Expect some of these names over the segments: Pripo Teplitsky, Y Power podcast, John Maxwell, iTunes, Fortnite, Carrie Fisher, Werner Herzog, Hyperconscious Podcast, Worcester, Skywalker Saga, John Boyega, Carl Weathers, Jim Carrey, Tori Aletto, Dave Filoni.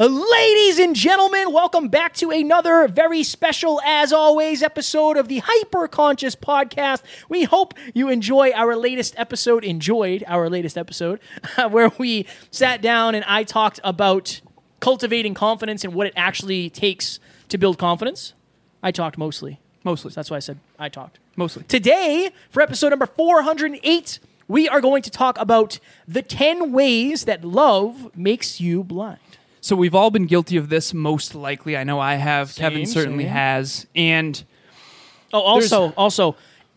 Ladies and gentlemen, welcome back to another very special, as always, episode of the Hyperconscious Podcast. We hope you enjoy our latest episode, where we sat down and I talked about cultivating confidence and what it actually takes to build confidence. I talked mostly. So that's why I said I talked. Mostly. Today, for episode number 408, we are going to talk about the 10 ways that love makes you blind. So we've all been guilty of this, most likely. I know I have. Kevin certainly has. And also,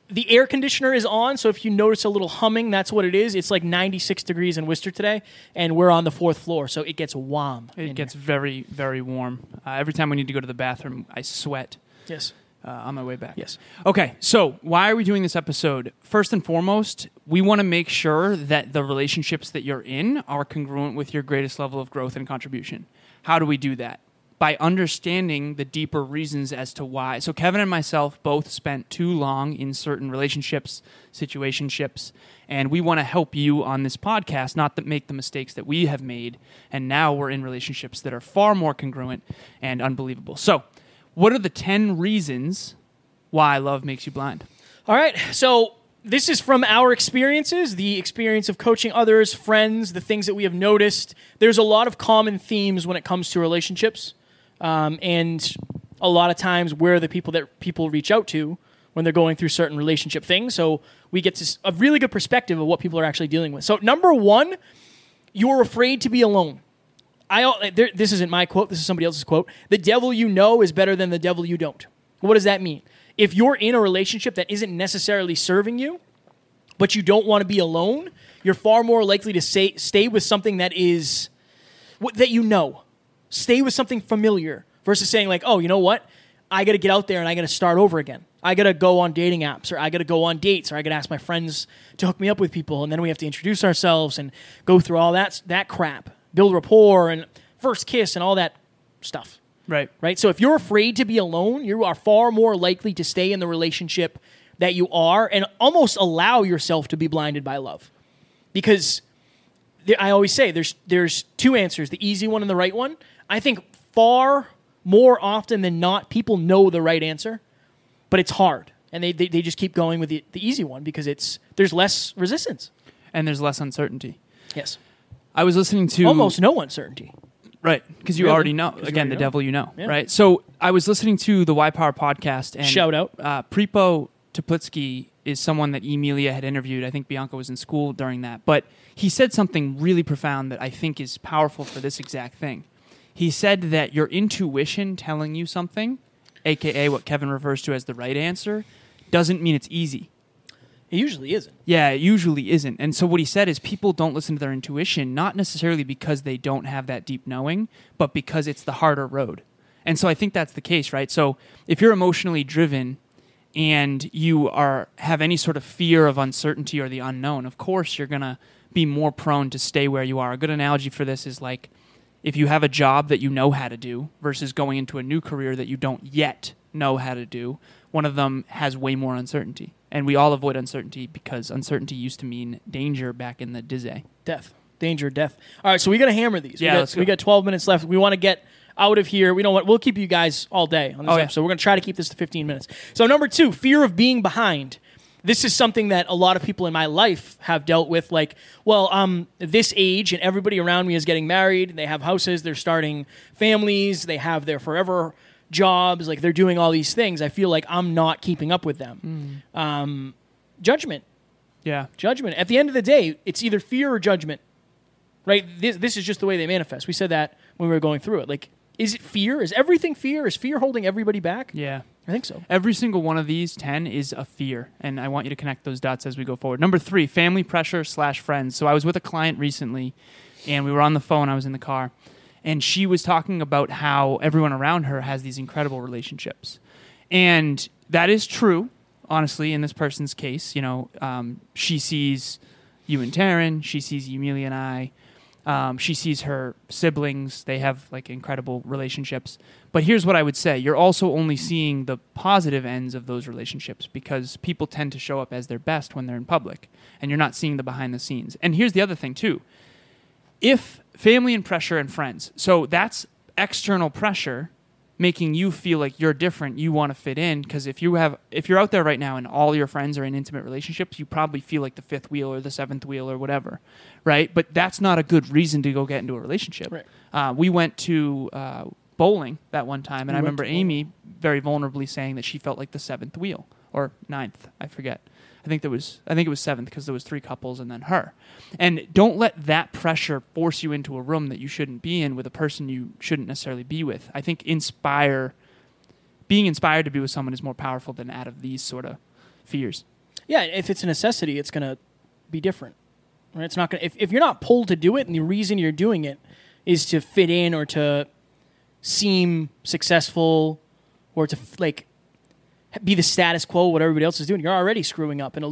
the air conditioner is on, so if you notice a little humming, that's what it is. It's like 96 degrees in Worcester today, and we're on the fourth floor, so it gets warm. It gets very, very warm. Every time we need to go to the bathroom, I sweat. Yes. On my way back. Yes. Okay, so why are we doing this episode? First and foremost, we want to make sure that the relationships that you're in are congruent with your greatest level of growth and contribution. How do we do that? By understanding the deeper reasons as to why. So Kevin and myself both spent too long in certain relationships, situationships, and we want to help you on this podcast not to make the mistakes that we have made, and now we're in relationships that are far more congruent and unbelievable. So what are the 10 reasons why love makes you blind? All right, so this is from our experiences, the experience of coaching others, friends, the things that we have noticed. There's a lot of common themes when it comes to relationships, and a lot of times we're the people that people reach out to when they're going through certain relationship things, so we get to a really good perspective of what people are actually dealing with. So number one, you're afraid to be alone. This isn't my quote, this is somebody else's quote. The devil you know is better than the devil you don't. What does that mean? If you're in a relationship that isn't necessarily serving you, but you don't want to be alone, you're far more likely to stay with something that is, that you know. Stay with something familiar versus saying like, oh, you know what? I got to get out there and I got to start over again. I got to go on dating apps, or I got to go on dates, or I got to ask my friends to hook me up with people, and then we have to introduce ourselves and go through all that crap. Build rapport and first kiss and all that stuff. Right. So if you're afraid to be alone, you are far more likely to stay in the relationship that you are and almost allow yourself to be blinded by love. Because I always say there's two answers, the easy one and the right one. I think far more often than not, people know the right answer, but it's hard. And they just keep going with the easy one because there's less resistance. And there's less uncertainty. Yes. I was listening to almost no uncertainty. Right. Because you already know. Again, the devil you know. Yeah. Right. So I was listening to the Y Power podcast. And shout out. Pripo Teplitsky is someone that Emilia had interviewed. I think Bianca was in school during that. But he said something really profound that I think is powerful for this exact thing. He said that your intuition telling you something, a.k.a. what Kevin refers to as the right answer, doesn't mean it's easy. It usually isn't. Yeah, it usually isn't. And so what he said is people don't listen to their intuition, not necessarily because they don't have that deep knowing, but because it's the harder road. And so I think that's the case, right? So if you're emotionally driven and you have any sort of fear of uncertainty or the unknown, of course you're going to be more prone to stay where you are. A good analogy for this is like if you have a job that you know how to do versus going into a new career that you don't yet know how to do, one of them has way more uncertainty. And we all avoid uncertainty because uncertainty used to mean danger back in the day. Death. Danger, death. All right, so we got to hammer these. Yeah, we got 12 minutes left. We want to get out of here. We'll keep you guys all day on this episode. Yeah. We're going to try to keep this to 15 minutes. So number two, fear of being behind. This is something that a lot of people in my life have dealt with. Like, well, I'm this age and everybody around me is getting married. They have houses. They're starting families. They have their forever jobs, like they're doing all these things. I feel like I'm not keeping up with them. Judgment. Yeah. Judgment. At the end of the day, it's either fear or judgment, right? This is just the way they manifest. We said that when we were going through it. Like, is it fear? Is everything fear? Is fear holding everybody back? Yeah. I think so. Every single one of these 10 is a fear, and I want you to connect those dots as we go forward. Number three, family pressure / friends. So I was with a client recently, and we were on the phone. I was in the car. And she was talking about how everyone around her has these incredible relationships. And that is true, honestly, in this person's case. You know, she sees you and Taryn. She sees Emilia and I. She sees her siblings. They have, like, incredible relationships. But here's what I would say. You're also only seeing the positive ends of those relationships because people tend to show up as their best when they're in public, and you're not seeing the behind the scenes. And here's the other thing, too. If family and pressure and friends, so that's external pressure making you feel like you're different, you want to fit in, because if you're out there right now and all your friends are in intimate relationships, you probably feel like the fifth wheel or the seventh wheel or whatever, right? But that's not a good reason to go get into a relationship. Right. We went to bowling that one time, and I remember Amy very vulnerably saying that she felt like the seventh wheel or ninth, I forget. I think it was seventh because there was three couples and then her. And don't let that pressure force you into a room that you shouldn't be in with a person you shouldn't necessarily be with. I think being inspired to be with someone is more powerful than out of these sort of fears. Yeah, if it's a necessity, it's going to be different. Right? It's not going if you're not pulled to do it, and the reason you're doing it is to fit in or to seem successful or to be the status quo, what everybody else is doing, you're already screwing up in a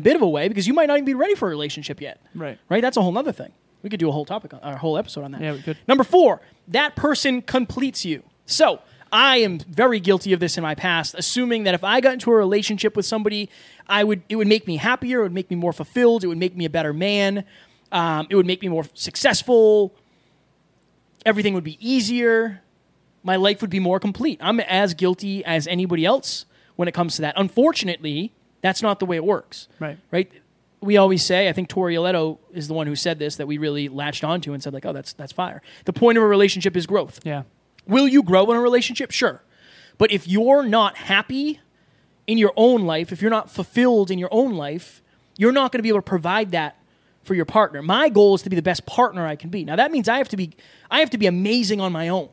bit of a way because you might not even be ready for a relationship yet. Right? That's a whole other thing. We could do a whole topic, a whole episode on that. Yeah, we could. Number 4, that person completes you. So I am very guilty of this in my past, assuming that if I got into a relationship with somebody, it would make me happier, it would make me more fulfilled, it would make me a better man, it would make me more successful, everything would be easier, my life would be more complete. I'm as guilty as anybody else when it comes to that. Unfortunately, that's not the way it works. Right? We always say, I think Tori Aletto is the one who said this, that we really latched onto and said, like, oh, that's fire. The point of a relationship is growth. Yeah. Will you grow in a relationship? Sure. But if you're not happy in your own life, if you're not fulfilled in your own life, you're not going to be able to provide that for your partner. My goal is to be the best partner I can be. Now, that means I have to be amazing on my own.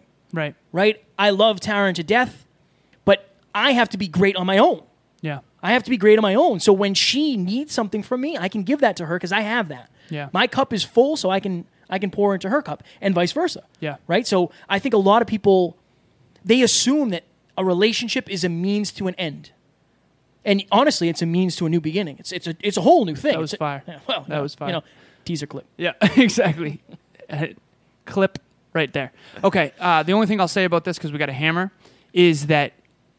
Right? I love Taryn to death, but I have to be great on my own. Yeah. I have to be great on my own. So when she needs something from me, I can give that to her because I have that. Yeah. My cup is full, so I can pour into her cup and vice versa. Yeah. Right? So I think a lot of people, they assume that a relationship is a means to an end. And honestly, it's a means to a new beginning. It's a whole new thing. That was fire. That was fire. You know, teaser clip. Yeah, exactly. Clip. Right there. Okay, the only thing I'll say about this, because we got a hammer, is that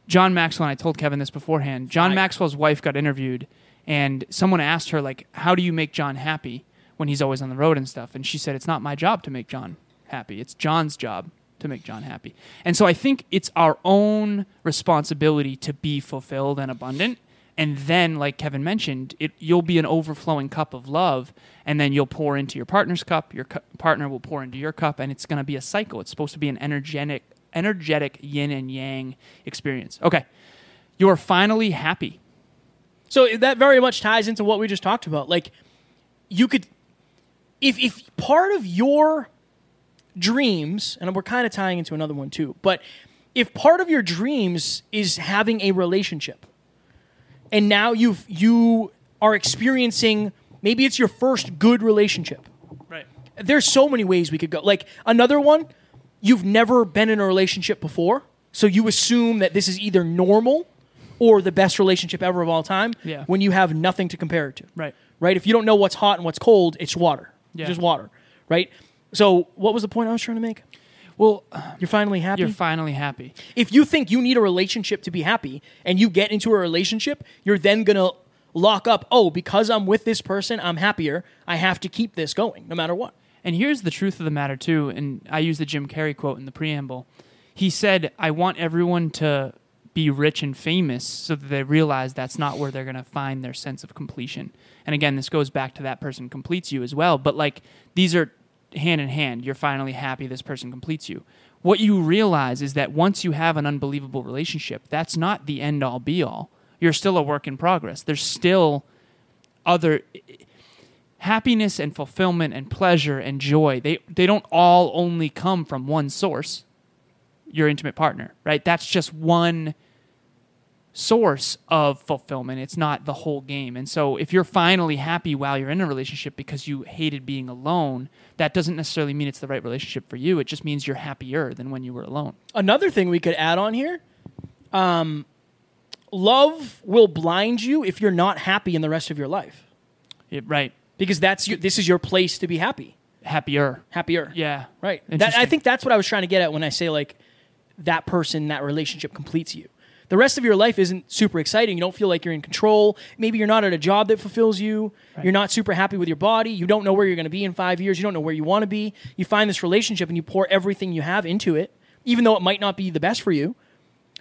John Maxwell, and I told Kevin this beforehand, John Maxwell's wife got interviewed, and someone asked her, like, how do you make John happy when he's always on the road and stuff? And she said, it's not my job to make John happy. It's John's job to make John happy. And so I think it's our own responsibility to be fulfilled and abundant. And then, like Kevin mentioned, you'll be an overflowing cup of love, and then you'll pour into your partner's cup, your partner will pour into your cup, and it's going to be a cycle. It's supposed to be an energetic yin and yang experience. Okay, you're finally happy. So that very much ties into what we just talked about. Like, you could, if part of your dreams, and we're kind of tying into another one too, but if part of your dreams is having a relationship, and now you are experiencing, maybe it's your first good relationship. Right. There's so many ways we could go. Like, another one, you've never been in a relationship before, so you assume that this is either normal or the best relationship ever of all time when you have nothing to compare it to. Right? If you don't know what's hot and what's cold, it's water. Yeah. It's just water, right? So what was the point I was trying to make? Well, you're finally happy? You're finally happy. If you think you need a relationship to be happy and you get into a relationship, you're then going to lock up, oh, because I'm with this person, I'm happier. I have to keep this going no matter what. And here's the truth of the matter, too, and I use the Jim Carrey quote in the preamble. He said, I want everyone to be rich and famous so that they realize that's not where they're going to find their sense of completion. And again, this goes back to that person completes you as well. But like, these are hand in hand. You're finally happy, this person completes you. What you realize is that once you have an unbelievable relationship, that's not the end all be all. You're still a work in progress. There's still other happiness and fulfillment and pleasure and joy. They don't all only come from one source, your intimate partner, right? That's just one source of fulfillment. It's not the whole game. And so if you're finally happy while you're in a relationship because you hated being alone, that doesn't necessarily mean it's the right relationship for you. It just means you're happier than when you were alone. Another thing we could add on here, love will blind you if you're not happy in the rest of your life. Yeah, right. Because this is your place to be happy. Happier. Yeah. Right. I think that's what I was trying to get at when I say, like, that person, that relationship completes you. The rest of your life isn't super exciting. You don't feel like you're in control. Maybe you're not at a job that fulfills you. Right. You're not super happy with your body. You don't know where you're going to be in 5 years. You don't know where you want to be. You find this relationship and you pour everything you have into it, even though it might not be the best for you,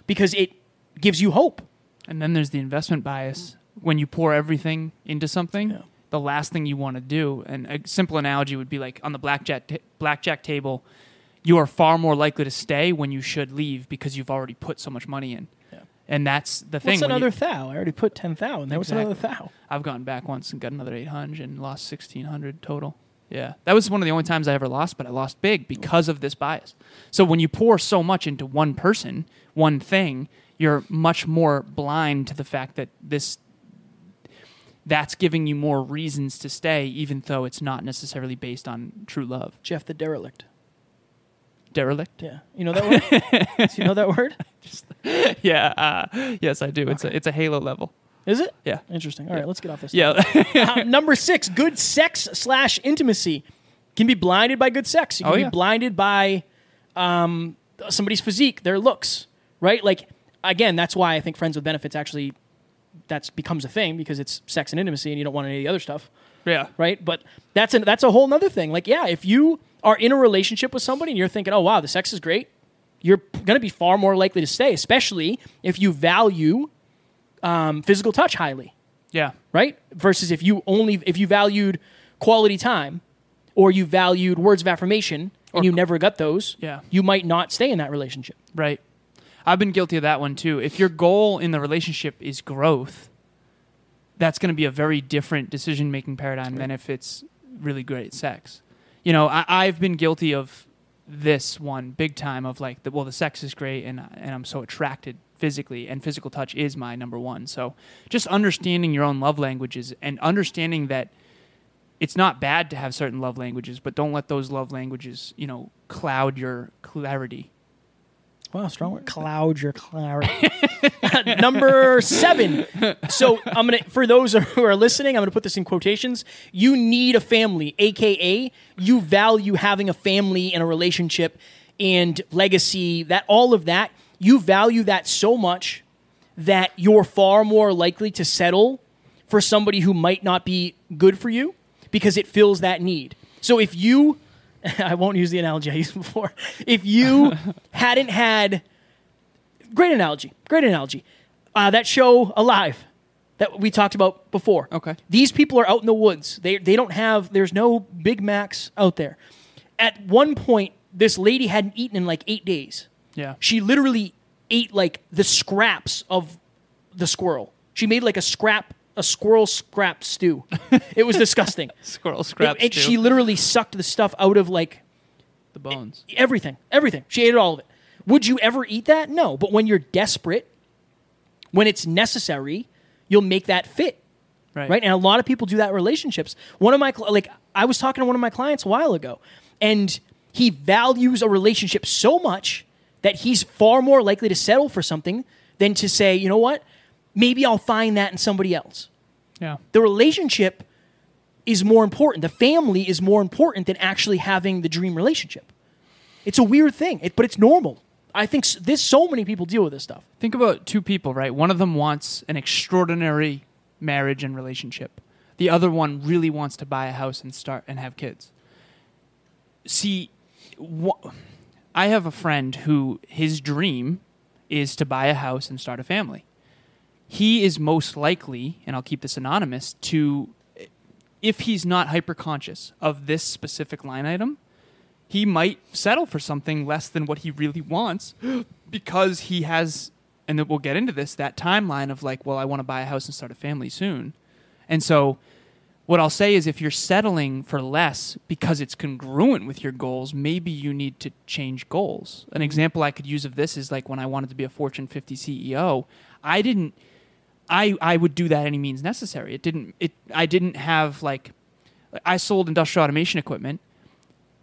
because it gives you hope. And then there's the investment bias. When you pour everything into something, yeah, the last thing you want to do, and a simple analogy would be like on the blackjack table, you are far more likely to stay when you should leave because you've already put so much money in. And that's the thing. What's another thou? I already put 10 thou in there. Exactly. What's another thou? I've gone back once and got another 800 and lost 1,600 total. Yeah. That was one of the only times I ever lost, but I lost big because of this bias. So when you pour so much into one person, one thing, you're much more blind to the fact that that's giving you more reasons to stay, even though it's not necessarily based on true love. Jeff the derelict. Derelict? Yeah. You know that word? Do you know that word? Yeah. Yes, I do. Okay. It's a Halo level. Is it? Yeah. Interesting. All right, let's get off this. Yeah. Number 6, good sex / intimacy can be blinded by good sex. You can be blinded by somebody's physique, their looks, right? Like, again, that's why I think friends with benefits actually becomes a thing, because it's sex and intimacy and you don't want any of the other stuff. Yeah. Right? But that's a whole nother thing. Like, yeah, if you are in a relationship with somebody and you're thinking, oh, wow, the sex is great, you're going to be far more likely to stay, especially if you value physical touch highly. Yeah. Right? Versus if you valued quality time, or you valued words of affirmation, and you never got those, you might not stay in that relationship. Right. I've been guilty of that one too. If your goal in the relationship is growth, that's going to be a very different decision-making paradigm than if it's really great sex. You know, I've been guilty of this one big time of like, the sex is great and I'm so attracted physically, and physical touch is my number one. So just understanding your own love languages and understanding that it's not bad to have certain love languages, but don't let those love languages, cloud your clarity. Wow, strong word. Cloud your clarity. Number 7. So I'm going to, for those who are listening, I'm going to put this in quotations. You need a family, AKA you value having a family and a relationship and legacy, that all of that, you value that so much that you're far more likely to settle for somebody who might not be good for you because it fills that need. So if you... I won't use the analogy I used before. If you hadn't had... Great analogy. That show, Alive, that we talked about before. Okay. These people are out in the woods. They don't have... There's no Big Macs out there. At one point, this lady hadn't eaten in like 8 days. Yeah. She literally ate like the scraps of the squirrel. She made like a squirrel scrap stew. It was disgusting. Squirrel scrap stew. She literally sucked the stuff out of like... The bones. Everything. She ate all of it. Would you ever eat that? No. But when you're desperate, when it's necessary, you'll make that fit. Right? And a lot of people do that in relationships. I was talking to one of my clients a while ago, and he values a relationship so much that he's far more likely to settle for something than to say, you know what? Maybe I'll find that in somebody else. Yeah. The relationship is more important. The family is more important than actually having the dream relationship. It's a weird thing, but it's normal. I think so many people deal with this stuff. Think about two people, right? One of them wants an extraordinary marriage and relationship. The other one really wants to buy a house and start and have kids. See, I have a friend who his dream is to buy a house and start a family. He is most likely, and I'll keep this anonymous, to, if he's not hyperconscious of this specific line item, he might settle for something less than what he really wants because he has, and we'll get into this, that timeline of like, well, I want to buy a house and start a family soon. And so What I'll say is if you're settling for less because it's congruent with your goals, maybe you need to change goals. An example I could use of this is like when I wanted to be a Fortune 50 CEO, I would do that any means necessary. I sold industrial automation equipment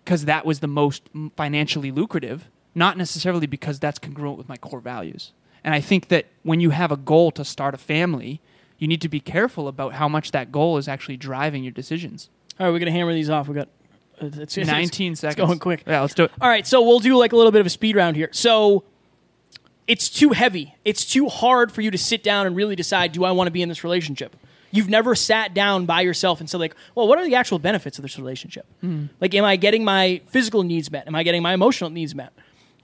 because that was the most financially lucrative, not necessarily because that's congruent with my core values. And I think that when you have a goal to start a family, you need to be careful about how much that goal is actually driving your decisions. All right, we're going to hammer these off. We got 19 seconds. It's going quick. Yeah, let's do it. All right, so we'll do like a little bit of a speed round here. So it's too heavy. It's too hard for you to sit down and really decide, do I want to be in this relationship? You've never sat down by yourself and said like, well, what are the actual benefits of this relationship? Mm. Like, am I getting my physical needs met? Am I getting my emotional needs met?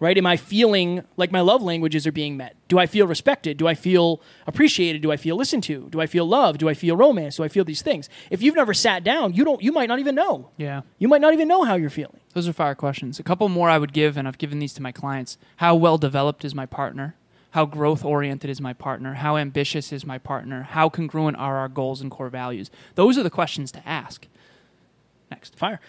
Right? Am I feeling like my love languages are being met? Do I feel respected? Do I feel appreciated? Do I feel listened to? Do I feel love? Do I feel romance? Do I feel these things? If you've never sat down, you might not even know. Yeah. You might not even know how you're feeling. Those are fire questions. A couple more I would give, and I've given these to my clients. How well developed is my partner? How growth-oriented is my partner? How ambitious is my partner? How congruent are our goals and core values? Those are the questions to ask. Next. Fire.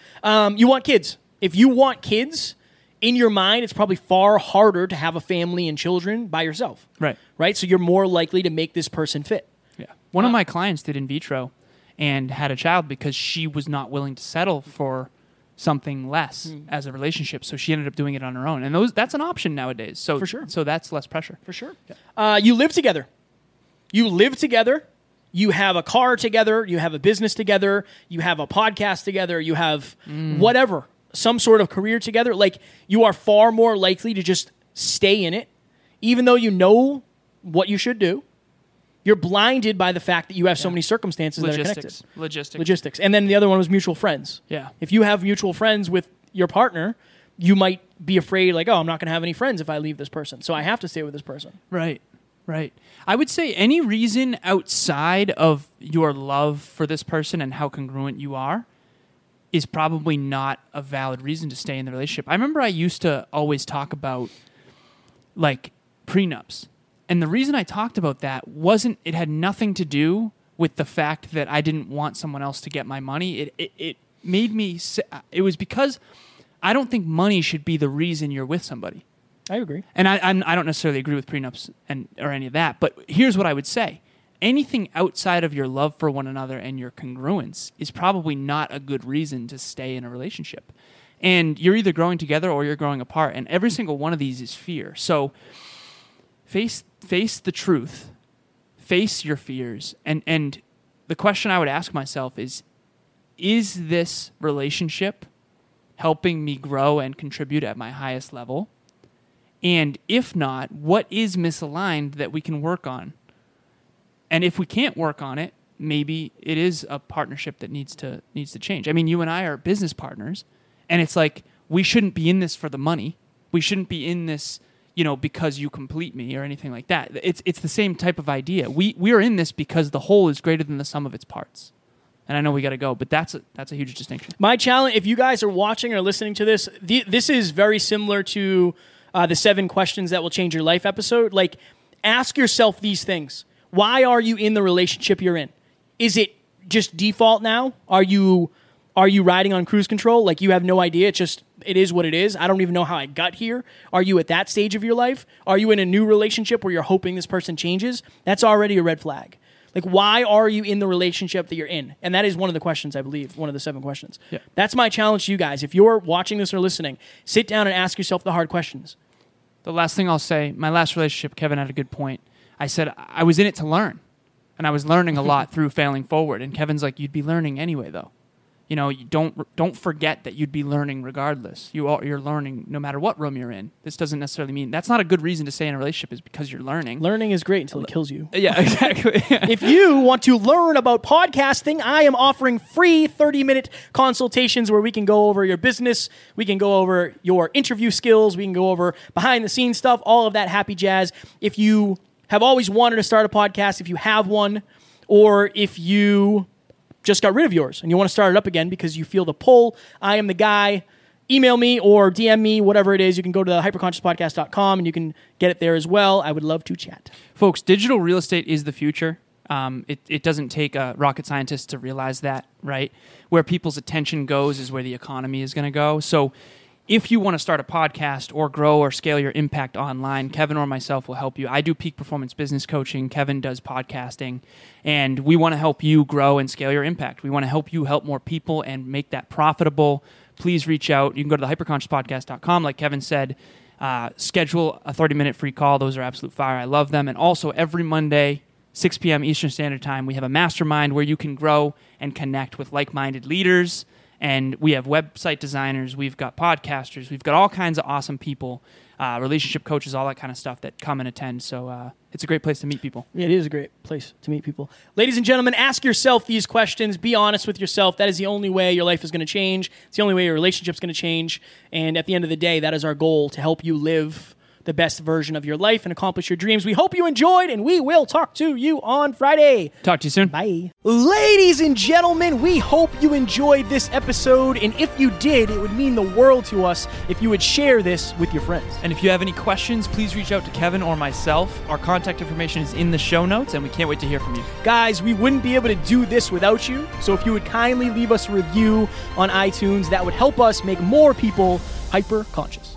You want kids. If you want kids, in your mind, it's probably far harder to have a family and children by yourself. Right. Right? So you're more likely to make this person fit. Yeah. One of my clients did in vitro and had a child because she was not willing to settle for something less as a relationship. So she ended up doing it on her own. And that's an option nowadays. So, for sure. So that's less pressure. For sure. Yeah. You live together. You have a car together. You have a business together. You have a podcast together. You have whatever. Some sort of career together, like you are far more likely to just stay in it, even though you know what you should do. You're blinded by the fact that you have so many circumstances that are connected. Logistics. And then the other one was mutual friends. Yeah. If you have mutual friends with your partner, you might be afraid like, oh, I'm not going to have any friends if I leave this person. So I have to stay with this person. Right. I would say any reason outside of your love for this person and how congruent you are is probably not a valid reason to stay in the relationship. I remember I used to always talk about like prenups. And the reason I talked about that it had nothing to do with the fact that I didn't want someone else to get my money. It made me, it was because I don't think money should be the reason you're with somebody. I agree. And I don't necessarily agree with prenups or any of that, but here's what I would say. Anything outside of your love for one another and your congruence is probably not a good reason to stay in a relationship. And you're either growing together or you're growing apart. And every single one of these is fear. So face the truth, face your fears. And the question I would ask myself is this relationship helping me grow and contribute at my highest level? And if not, what is misaligned that we can work on? And if we can't work on it, maybe it is a partnership that needs to change. I mean, you and I are business partners, and it's like we shouldn't be in this for the money. We shouldn't be in this, because you complete me or anything like that. It's the same type of idea. We are in this because the whole is greater than the sum of its parts. And I know we got to go, but that's a huge distinction. My challenge, if you guys are watching or listening to this, this is very similar to the 7 questions that will change your life episode. Like, ask yourself these things. Why are you in the relationship you're in? Is it just default now? Are you riding on cruise control? Like you have no idea. It is what it is. I don't even know how I got here. Are you at that stage of your life? Are you in a new relationship where you're hoping this person changes? That's already a red flag. Like, why are you in the relationship that you're in? And that is one of the questions, I believe, one of the 7 questions. Yeah. That's my challenge to you guys. If you're watching this or listening, sit down and ask yourself the hard questions. The last thing I'll say, my last relationship, Kevin had a good point. I said, I was in it to learn, and I was learning a lot through failing forward. And Kevin's like, you'd be learning anyway, though. You don't forget that you'd be learning regardless. You're learning no matter what room you're in. This doesn't necessarily mean, that's not a good reason to stay in a relationship is because you're learning. Learning is great until it kills you. Yeah, exactly. If you want to learn about podcasting, I am offering free 30-minute consultations where we can go over your business, we can go over your interview skills, we can go over behind-the-scenes stuff, all of that happy jazz. If you have always wanted to start a podcast, if you have one, or if you just got rid of yours and you want to start it up again because you feel the pull, I am the guy. Email me or DM me, whatever it is. You can go to hyperconsciouspodcast.com and you can get it there as well. I would love to chat. Folks, digital real estate is the future. It doesn't take a rocket scientist to realize that, right? Where people's attention goes is where the economy is going to go. So if you want to start a podcast or grow or scale your impact online, Kevin or myself will help you. I do peak performance business coaching. Kevin does podcasting. And we want to help you grow and scale your impact. We want to help you help more people and make that profitable. Please reach out. You can go to the hyperconsciouspodcast.com. Like Kevin said, schedule a 30-minute free call. Those are absolute fire. I love them. And also every Monday, 6 p.m. Eastern Standard Time, we have a mastermind where you can grow and connect with like-minded leaders. And we have website designers, we've got podcasters, we've got all kinds of awesome people, relationship coaches, all that kind of stuff that come and attend. So it's a great place to meet people. Yeah, it is a great place to meet people. Ladies and gentlemen, ask yourself these questions. Be honest with yourself. That is the only way your life is going to change. It's the only way your relationship's going to change. And at the end of the day, that is our goal, to help you live the best version of your life and accomplish your dreams. We hope you enjoyed, and we will talk to you on Friday. Talk to you soon. Bye. Ladies and gentlemen, we hope you enjoyed this episode, and if you did, it would mean the world to us if you would share this with your friends. And if you have any questions, please reach out to Kevin or myself. Our contact information is in the show notes, and we can't wait to hear from you. Guys, we wouldn't be able to do this without you, so if you would kindly leave us a review on iTunes, that would help us make more people hyper-conscious.